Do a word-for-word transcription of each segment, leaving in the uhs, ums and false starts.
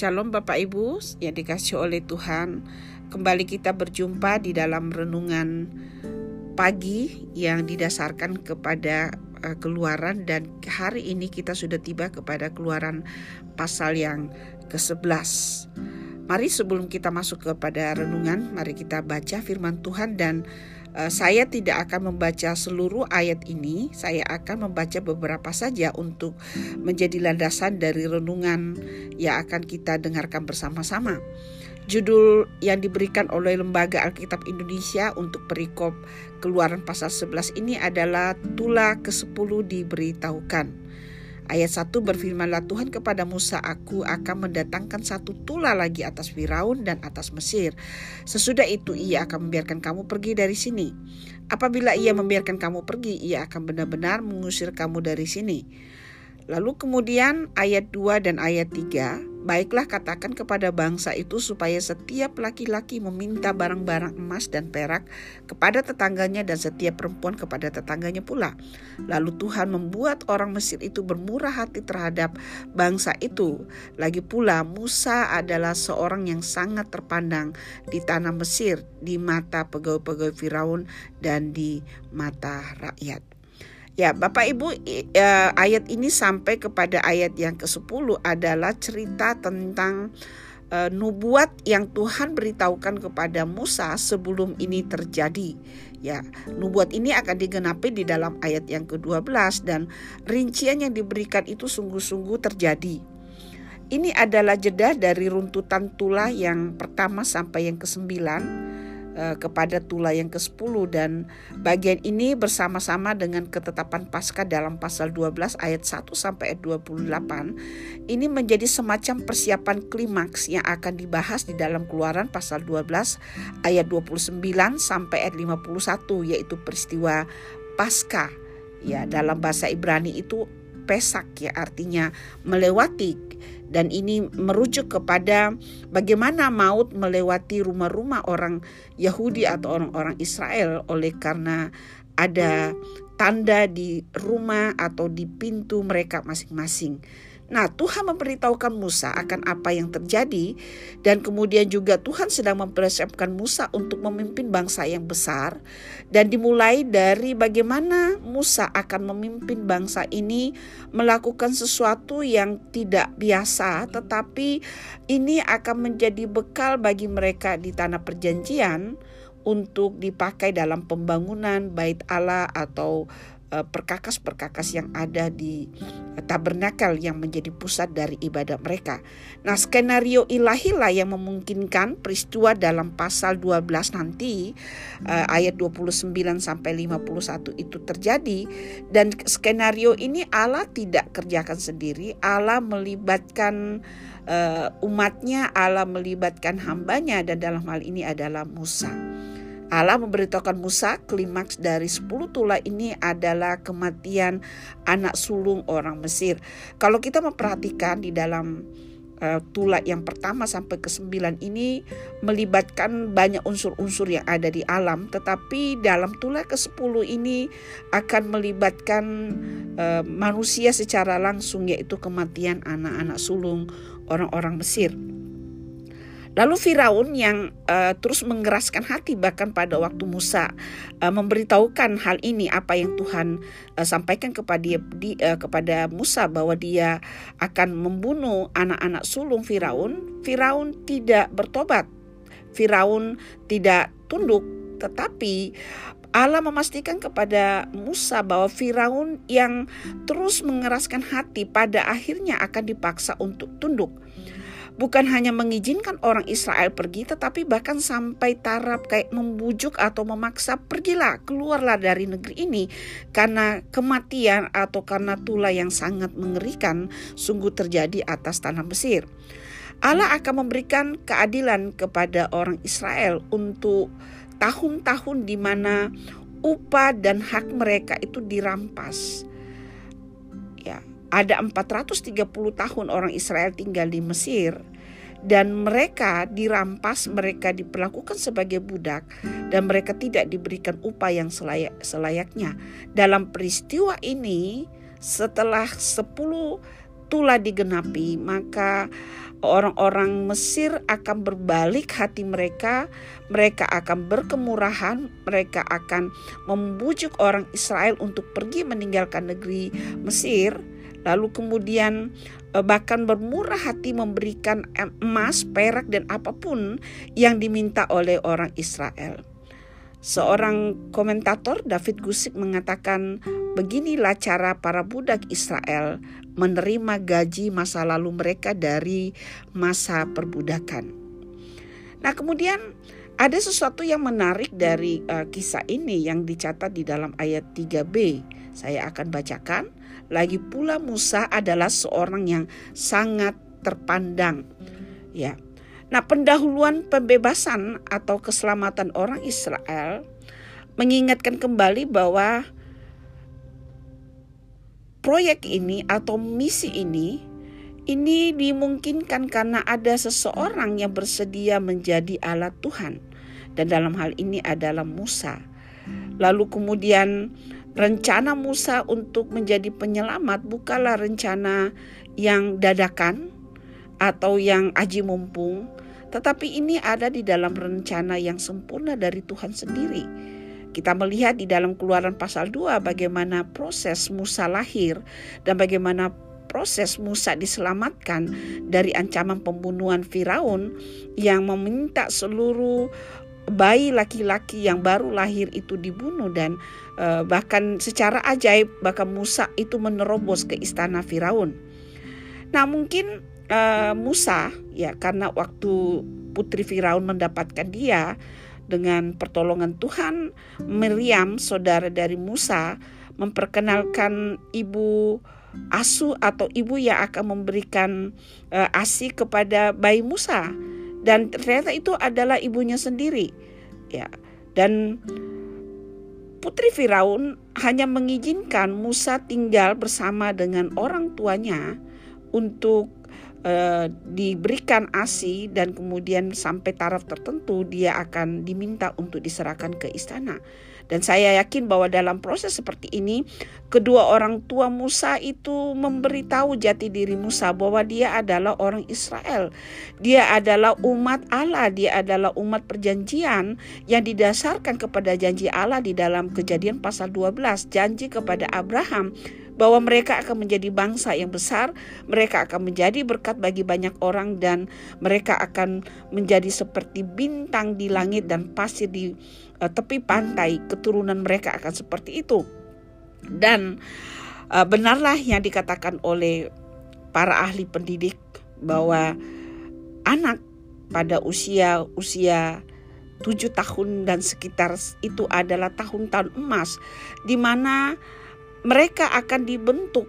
Shalom Bapak Ibu yang dikasihi oleh Tuhan. Kembali kita berjumpa di dalam renungan pagi yang didasarkan kepada uh, Keluaran, dan hari ini kita sudah tiba kepada Keluaran pasal yang kesebelas. Mari sebelum kita masuk kepada renungan, mari kita baca firman Tuhan, dan uh, saya tidak akan membaca seluruh ayat ini. Saya akan membaca beberapa saja untuk menjadi landasan dari renungan yang akan kita dengarkan bersama-sama. Judul yang diberikan oleh Lembaga Alkitab Indonesia untuk perikop Keluaran pasal sebelas ini adalah Tula kesepuluh diberitahukan. Ayat satu, berfirmanlah Tuhan kepada Musa, aku akan mendatangkan satu tula lagi atas Firaun dan atas Mesir. Sesudah itu ia akan membiarkan kamu pergi dari sini. Apabila ia membiarkan kamu pergi, ia akan benar-benar mengusir kamu dari sini. Lalu kemudian ayat dua dan ayat tiga, baiklah katakan kepada bangsa itu supaya setiap laki-laki meminta barang-barang emas dan perak kepada tetangganya dan setiap perempuan kepada tetangganya pula. Lalu Tuhan membuat orang Mesir itu bermurah hati terhadap bangsa itu. Lagi pula Musa adalah seorang yang sangat terpandang di tanah Mesir, di mata pegawai-pegawai Firaun dan di mata rakyat. Ya, Bapak Ibu, ayat ini sampai kepada ayat yang kesepuluh adalah cerita tentang nubuat yang Tuhan beritahukan kepada Musa sebelum ini terjadi. Ya, nubuat ini akan digenapi di dalam ayat yang kedua belas, dan rincian yang diberikan itu sungguh-sungguh terjadi. Ini adalah jeda dari runtutan tula yang pertama sampai yang kesembilan kepada tula yang kesepuluh, dan bagian ini bersama-sama dengan ketetapan Paskah dalam pasal dua belas ayat satu sampai ayat dua puluh delapan. Ini menjadi semacam persiapan klimaks yang akan dibahas di dalam Keluaran pasal dua belas ayat dua puluh sembilan sampai ayat lima puluh satu, yaitu peristiwa Paskah. Ya, dalam bahasa Ibrani itu Pesak, ya, artinya melewati. Dan ini merujuk kepada bagaimana maut melewati rumah-rumah orang Yahudi atau orang-orang Israel oleh karena ada tanda di rumah atau di pintu mereka masing-masing. Nah, Tuhan memberitahukan Musa akan apa yang terjadi, dan kemudian juga Tuhan sedang mempersiapkan Musa untuk memimpin bangsa yang besar, dan dimulai dari bagaimana Musa akan memimpin bangsa ini melakukan sesuatu yang tidak biasa, tetapi ini akan menjadi bekal bagi mereka di tanah perjanjian untuk dipakai dalam pembangunan Bait Allah atau perkakas-perkakas yang ada di tabernakel yang menjadi pusat dari ibadah mereka. Nah, skenario ilahilah yang memungkinkan peristiwa dalam pasal dua belas nanti eh, ayat dua puluh sembilan sampai lima puluh satu itu terjadi, dan skenario ini Allah tidak kerjakan sendiri. Allah melibatkan eh, umatnya, Allah melibatkan hambanya, dan dalam hal ini adalah Musa. Allah memberitahukan Musa klimaks dari sepuluh tula ini adalah kematian anak sulung orang Mesir. Kalau kita memperhatikan di dalam uh, tula yang pertama sampai ke sembilan ini melibatkan banyak unsur-unsur yang ada di alam, tetapi dalam tula ke sepuluh ini akan melibatkan uh, manusia secara langsung, yaitu kematian anak-anak sulung orang-orang Mesir. Lalu Firaun yang uh, terus mengeraskan hati, bahkan pada waktu Musa uh, memberitahukan hal ini, apa yang Tuhan uh, sampaikan kepada dia, di, uh, kepada Musa bahwa dia akan membunuh anak-anak sulung Firaun. Firaun tidak bertobat, Firaun tidak tunduk, tetapi Allah memastikan kepada Musa bahwa Firaun yang terus mengeraskan hati pada akhirnya akan dipaksa untuk tunduk. Bukan hanya mengizinkan orang Israel pergi, tetapi bahkan sampai taraf kayak membujuk atau memaksa, pergilah, keluarlah dari negeri ini, karena kematian atau karena tula yang sangat mengerikan sungguh terjadi atas tanah Mesir. Allah akan memberikan keadilan kepada orang Israel untuk tahun-tahun di mana upah dan hak mereka itu dirampas. Ya, ada empat ratus tiga puluh tahun orang Israel tinggal di Mesir, dan mereka dirampas, mereka diperlakukan sebagai budak, dan mereka tidak diberikan upah yang selayak, selayaknya. Dalam peristiwa ini, setelah sepuluh itulah digenapi, maka orang-orang Mesir akan berbalik hati mereka, mereka akan berkemurahan, mereka akan membujuk orang Israel untuk pergi meninggalkan negeri Mesir, lalu kemudian bahkan bermurah hati memberikan emas, perak, dan apapun yang diminta oleh orang Israel. Seorang komentator, David Gusik, mengatakan beginilah cara para budak Israel menerima gaji masa lalu mereka dari masa perbudakan. Nah, kemudian ada sesuatu yang menarik dari uh, kisah ini yang dicatat di dalam ayat tiga B. Saya akan bacakan. Lagi pula Musa adalah seorang yang sangat terpandang. Ya. Nah, pendahuluan pembebasan atau keselamatan orang Israel mengingatkan kembali bahwa proyek ini atau misi ini, ini dimungkinkan karena ada seseorang yang bersedia menjadi alat Tuhan. Dan dalam hal ini adalah Musa. Lalu kemudian rencana Musa untuk menjadi penyelamat bukanlah rencana yang dadakan atau yang aji mumpung, tetapi ini ada di dalam rencana yang sempurna dari Tuhan sendiri. Kita melihat di dalam Keluaran pasal dua bagaimana proses Musa lahir dan bagaimana proses Musa diselamatkan dari ancaman pembunuhan Firaun yang meminta seluruh bayi laki-laki yang baru lahir itu dibunuh, dan eh, bahkan secara ajaib bahkan Musa itu menerobos ke istana Firaun. Nah, mungkin Uh, Musa ya karena waktu putri Firaun mendapatkan dia dengan pertolongan Tuhan, Miriam saudara dari Musa memperkenalkan ibu asuh atau ibu yang akan memberikan uh, ASI kepada bayi Musa, dan ternyata itu adalah ibunya sendiri ya. Dan putri Firaun hanya mengizinkan Musa tinggal bersama dengan orang tuanya untuk Uh, diberikan ASI, dan kemudian sampai taraf tertentu dia akan diminta untuk diserahkan ke istana. Dan saya yakin bahwa dalam proses seperti ini kedua orang tua Musa itu memberitahu jati diri Musa bahwa dia adalah orang Israel, dia adalah umat Allah, dia adalah umat perjanjian yang didasarkan kepada janji Allah di dalam Kejadian pasal dua belas, janji kepada Abraham bahwa mereka akan menjadi bangsa yang besar, mereka akan menjadi berkat bagi banyak orang, dan mereka akan menjadi seperti bintang di langit dan pasir di uh, tepi pantai. Keturunan mereka akan seperti itu. Dan uh, benarlah yang dikatakan oleh para ahli pendidik bahwa anak pada usia-usia tujuh tahun dan sekitar itu adalah tahun-tahun emas di mana mereka akan dibentuk,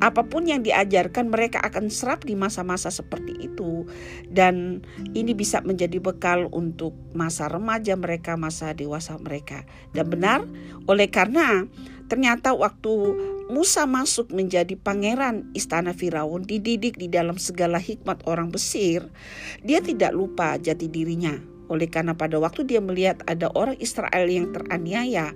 apapun yang diajarkan mereka akan serap di masa-masa seperti itu. Dan ini bisa menjadi bekal untuk masa remaja mereka, masa dewasa mereka. Dan benar, oleh karena ternyata waktu Musa masuk menjadi pangeran istana Firaun, dididik di dalam segala hikmat orang Mesir, dia tidak lupa jati dirinya. Oleh karena pada waktu dia melihat ada orang Israel yang teraniaya,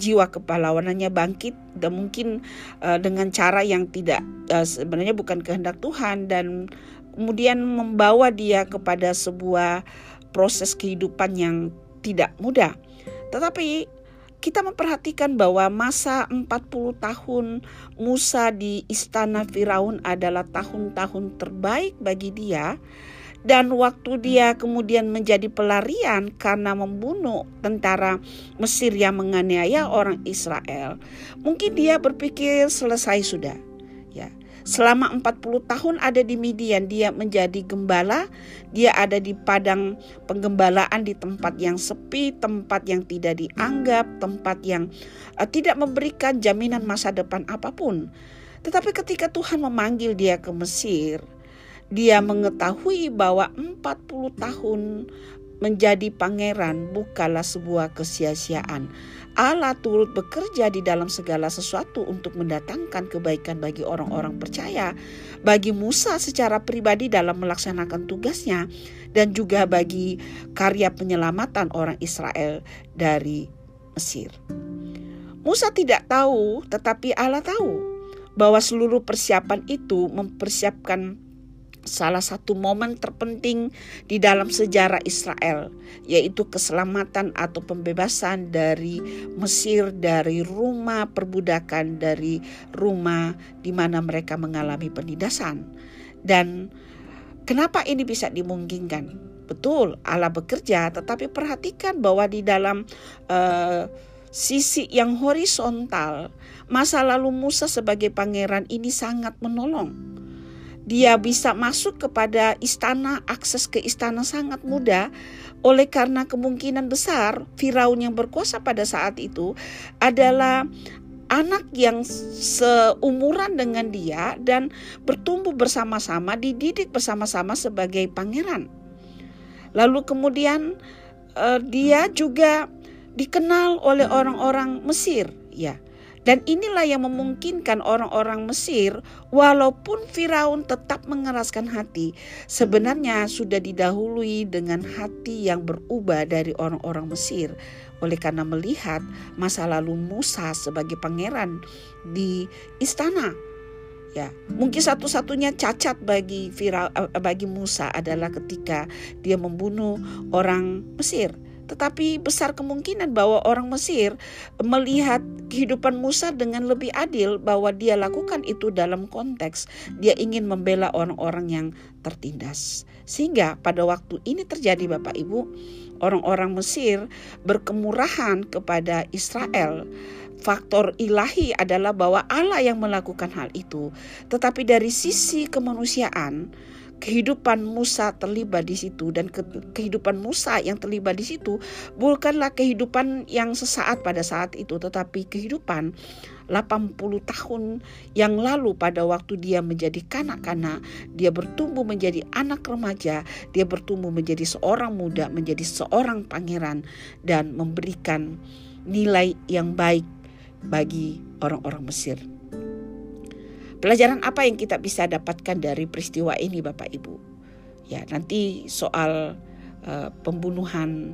jiwa kepahlawanannya bangkit, dan mungkin uh, dengan cara yang tidak uh, sebenarnya bukan kehendak Tuhan, dan kemudian membawa dia kepada sebuah proses kehidupan yang tidak mudah. Tetapi kita memperhatikan bahwa masa empat puluh tahun Musa di istana Firaun adalah tahun-tahun terbaik bagi dia. Dan waktu dia kemudian menjadi pelarian karena membunuh tentara Mesir yang menganiaya orang Israel, mungkin dia berpikir selesai sudah. Ya, selama empat puluh tahun ada di Midian, dia menjadi gembala, dia ada di padang penggembalaan di tempat yang sepi, tempat yang tidak dianggap, tempat yang uh, tidak memberikan jaminan masa depan apapun. Tetapi ketika Tuhan memanggil dia ke Mesir, dia mengetahui bahwa empat puluh tahun menjadi pangeran bukanlah sebuah kesia-siaan. Allah turut bekerja di dalam segala sesuatu untuk mendatangkan kebaikan bagi orang-orang percaya, bagi Musa secara pribadi dalam melaksanakan tugasnya, dan juga bagi karya penyelamatan orang Israel dari Mesir. Musa tidak tahu, tetapi Allah tahu. bahwa seluruh persiapan itu mempersiapkan salah satu momen terpenting di dalam sejarah Israel, yaitu keselamatan atau pembebasan dari Mesir, dari rumah perbudakan, dari rumah di mana mereka mengalami penindasan. Dan kenapa ini bisa dimungkinkan? Betul, Allah bekerja, tetapi perhatikan bahwa di dalam uh, sisi yang horizontal, masa lalu Musa sebagai pangeran ini sangat menolong. Dia bisa masuk kepada istana, akses ke istana sangat mudah, oleh karena kemungkinan besar Firaun yang berkuasa pada saat itu adalah anak yang seumuran dengan dia dan bertumbuh bersama-sama, dididik bersama-sama sebagai pangeran. Lalu kemudian eh, dia juga dikenal oleh orang-orang Mesir, ya. Dan inilah yang memungkinkan orang-orang Mesir, walaupun Firaun tetap mengeraskan hati, sebenarnya sudah didahului dengan hati yang berubah dari orang-orang Mesir. Oleh karena melihat masa lalu Musa sebagai pangeran di istana. Ya, mungkin satu-satunya cacat bagi Firaun, bagi Musa adalah ketika dia membunuh orang Mesir. Tetapi besar kemungkinan bahwa orang Mesir melihat kehidupan Musa dengan lebih adil, bahwa dia lakukan itu dalam konteks dia ingin membela orang-orang yang tertindas. Sehingga pada waktu ini terjadi, Bapak Ibu, orang-orang Mesir berkemurahan kepada Israel. Faktor ilahi adalah bahwa Allah yang melakukan hal itu. Tetapi dari sisi kemanusiaan, kehidupan Musa terlibat di situ, dan ke- kehidupan Musa yang terlibat di situ bukanlah kehidupan yang sesaat pada saat itu, tetapi kehidupan delapan puluh tahun yang lalu pada waktu dia menjadi kanak-kanak, dia bertumbuh menjadi anak remaja, dia bertumbuh menjadi seorang muda, menjadi seorang pangeran, dan memberikan nilai yang baik bagi orang-orang Mesir. Pelajaran apa yang kita bisa dapatkan dari peristiwa ini, Bapak Ibu? Ya, nanti soal uh, pembunuhan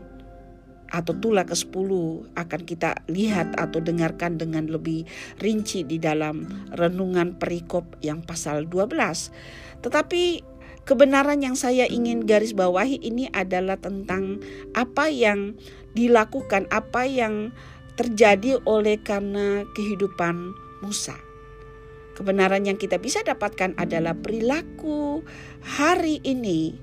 atau tulah kesepuluh akan kita lihat atau dengarkan dengan lebih rinci di dalam renungan perikop yang pasal dua belas. Tetapi kebenaran yang saya ingin garis bawahi ini adalah tentang apa yang dilakukan, apa yang terjadi oleh karena kehidupan Musa. Kebenaran yang kita bisa dapatkan adalah perilaku hari ini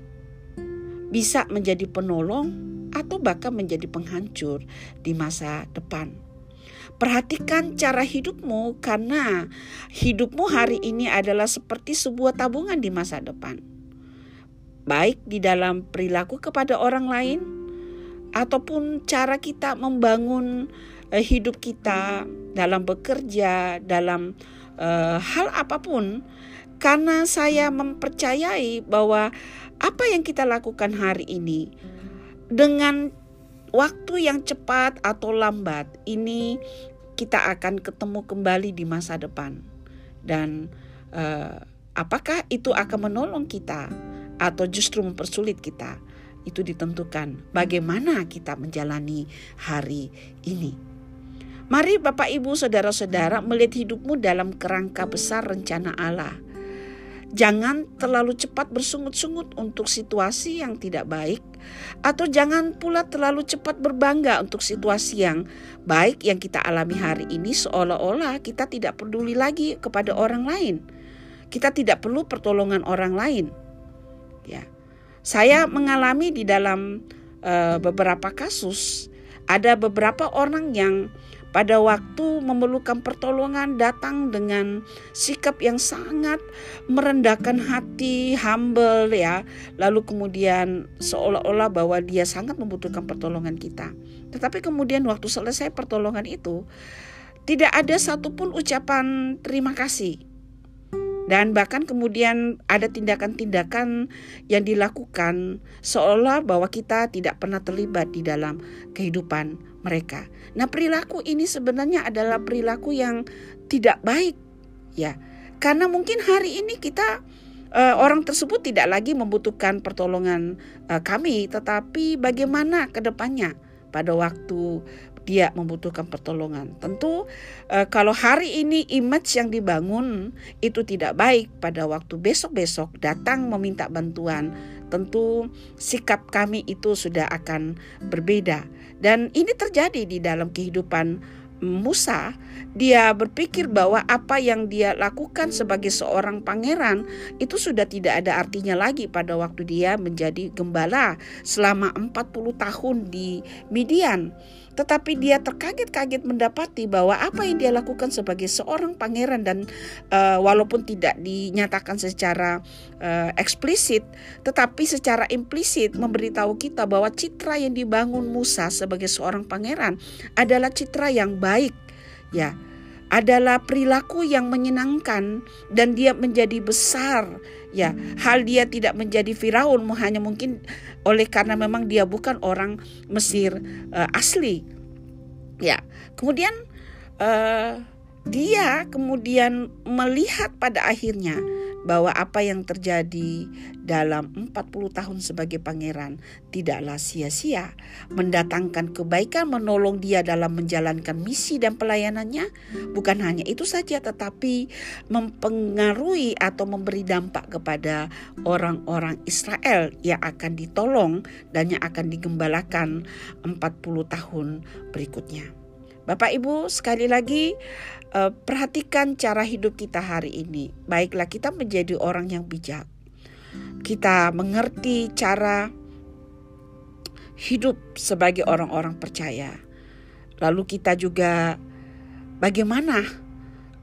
bisa menjadi penolong atau bahkan menjadi penghancur di masa depan. Perhatikan cara hidupmu, karena hidupmu hari ini adalah seperti sebuah tabungan di masa depan. Baik di dalam perilaku kepada orang lain ataupun cara kita membangun hidup kita dalam bekerja, dalam Uh, hal apapun, karena saya mempercayai bahwa apa yang kita lakukan hari ini dengan waktu yang cepat atau lambat ini kita akan ketemu kembali di masa depan. Dan uh, apakah itu akan menolong kita atau justru mempersulit kita, itu ditentukan bagaimana kita menjalani hari ini. Mari Bapak Ibu Saudara-saudara melihat hidupmu dalam kerangka besar rencana Allah. Jangan terlalu cepat bersungut-sungut untuk situasi yang tidak baik, atau jangan pula terlalu cepat berbangga untuk situasi yang baik yang kita alami hari ini, seolah-olah kita tidak peduli lagi kepada orang lain. Kita tidak perlu pertolongan orang lain. Ya. Saya mengalami di dalam uh, beberapa kasus, ada beberapa orang yang pada waktu memerlukan pertolongan datang dengan sikap yang sangat merendahkan hati, humble ya. Lalu kemudian seolah-olah bahwa dia sangat membutuhkan pertolongan kita. Tetapi kemudian waktu selesai pertolongan itu, tidak ada satupun ucapan terima kasih. Dan bahkan kemudian ada tindakan-tindakan yang dilakukan seolah bahwa kita tidak pernah terlibat di dalam kehidupan mereka. Nah, perilaku ini sebenarnya adalah perilaku yang tidak baik, ya. Karena mungkin hari ini kita eh, orang tersebut tidak lagi membutuhkan pertolongan eh, kami, tetapi bagaimana ke depannya pada waktu dia membutuhkan pertolongan. Tentu e, kalau hari ini image yang dibangun itu tidak baik, pada waktu besok-besok datang meminta bantuan, tentu sikap kami itu sudah akan berbeda. Dan ini terjadi di dalam kehidupan Musa. Dia berpikir bahwa apa yang dia lakukan sebagai seorang pangeran itu sudah tidak ada artinya lagi pada waktu dia menjadi gembala selama empat puluh tahun di Midian. Tetapi dia terkaget-kaget mendapati bahwa apa yang dia lakukan sebagai seorang pangeran, dan uh, walaupun tidak dinyatakan secara uh, eksplisit, tetapi secara implisit memberitahu kita bahwa citra yang dibangun Musa sebagai seorang pangeran adalah citra yang baik, ya, adalah perilaku yang menyenangkan, dan dia menjadi besar, ya. Hal dia tidak menjadi Firaun hanya mungkin oleh karena memang dia bukan orang Mesir uh, asli, ya. Kemudian uh, dia kemudian melihat pada akhirnya bahwa apa yang terjadi dalam empat puluh tahun sebagai pangeran tidaklah sia-sia, mendatangkan kebaikan, menolong dia dalam menjalankan misi dan pelayanannya. Bukan hanya itu saja, tetapi mempengaruhi atau memberi dampak kepada orang-orang Israel yang akan ditolong dan yang akan digembalakan empat puluh tahun berikutnya. Bapak Ibu, sekali lagi perhatikan cara hidup kita hari ini. Baiklah kita menjadi orang yang bijak. Kita mengerti cara hidup sebagai orang-orang percaya. Lalu kita juga bagaimana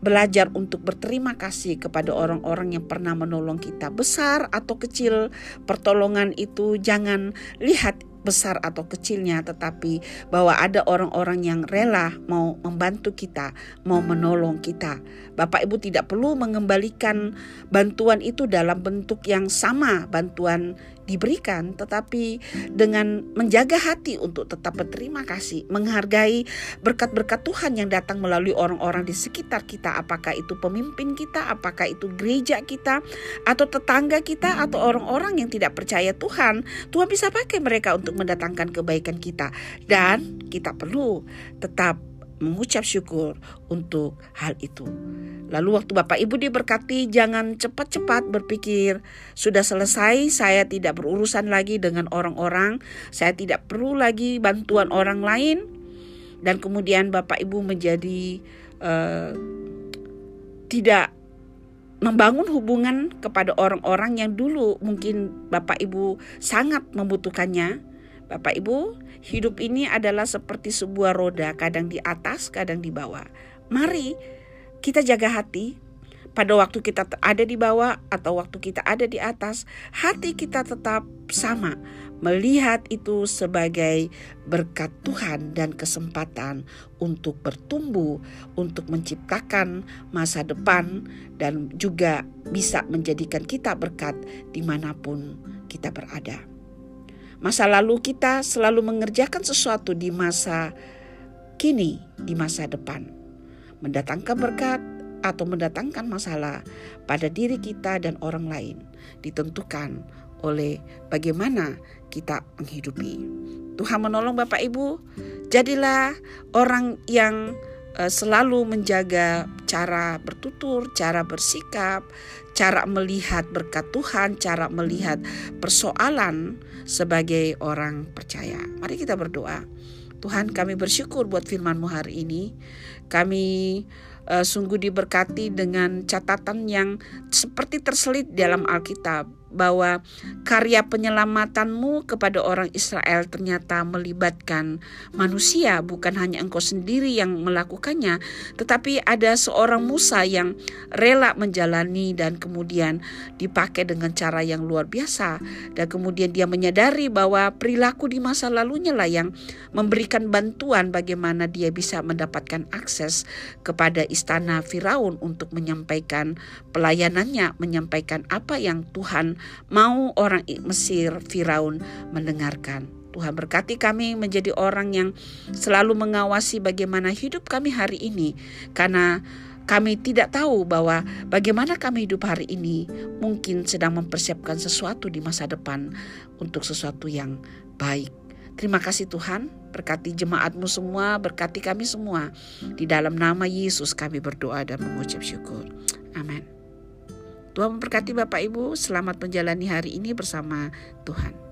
belajar untuk berterima kasih kepada orang-orang yang pernah menolong kita. Besar atau kecil pertolongan itu, jangan lihat besar atau kecilnya, tetapi bahwa ada orang-orang yang rela mau membantu kita, mau menolong kita. Bapak Ibu tidak perlu mengembalikan bantuan itu dalam bentuk yang sama bantuan diberikan, tetapi dengan menjaga hati untuk tetap berterima kasih, menghargai berkat-berkat Tuhan yang datang melalui orang-orang di sekitar kita, apakah itu pemimpin kita, apakah itu gereja kita, atau tetangga kita, atau orang-orang yang tidak percaya Tuhan. Tuhan bisa pakai mereka untuk mendatangkan kebaikan kita, dan kita perlu tetap mengucap syukur untuk hal itu. Lalu waktu Bapak Ibu diberkati, jangan cepat-cepat berpikir sudah selesai, saya tidak berurusan lagi dengan orang-orang, saya tidak perlu lagi bantuan orang lain, dan kemudian Bapak Ibu menjadi uh, tidak membangun hubungan kepada orang-orang yang dulu mungkin Bapak Ibu sangat membutuhkannya. Bapak Ibu, hidup ini adalah seperti sebuah roda, kadang di atas, kadang di bawah. Mari kita jaga hati. Pada waktu kita ada di bawah atau waktu kita ada di atas, hati kita tetap sama, melihat itu sebagai berkat Tuhan dan kesempatan untuk bertumbuh, untuk menciptakan masa depan, dan juga bisa menjadikan kita berkat dimanapun kita berada. Masa lalu kita selalu mengerjakan sesuatu di masa kini, di masa depan, mendatangkan berkat atau mendatangkan masalah pada diri kita dan orang lain, ditentukan oleh bagaimana kita menghidupi. Tuhan menolong Bapak Ibu, jadilah orang yang selalu menjaga cara bertutur, cara bersikap, cara melihat berkat Tuhan, cara melihat persoalan sebagai orang percaya. Mari kita berdoa. Tuhan, kami bersyukur buat firman-Mu hari ini. Kami Uh, sungguh diberkati dengan catatan yang seperti terselit dalam Alkitab, bahwa karya penyelamatanmu kepada orang Israel ternyata melibatkan manusia. Bukan hanya engkau sendiri yang melakukannya, tetapi ada seorang Musa yang rela menjalani dan kemudian dipakai dengan cara yang luar biasa. Dan kemudian dia menyadari bahwa perilaku di masa lalunya lah yang memberikan bantuan bagaimana dia bisa mendapatkan akses kepada istana Firaun untuk menyampaikan pelayanannya, menyampaikan apa yang Tuhan mau orang Mesir Firaun mendengarkan. Tuhan berkati kami menjadi orang yang selalu mengawasi bagaimana hidup kami hari ini, karena kami tidak tahu bahwa bagaimana kami hidup hari ini mungkin sedang mempersiapkan sesuatu di masa depan untuk sesuatu yang baik. Terima kasih Tuhan, berkati jemaatmu semua, berkati kami semua. Di dalam nama Yesus kami berdoa dan mengucap syukur. Amin. Tuhan memberkati Bapak Ibu, selamat menjalani hari ini bersama Tuhan.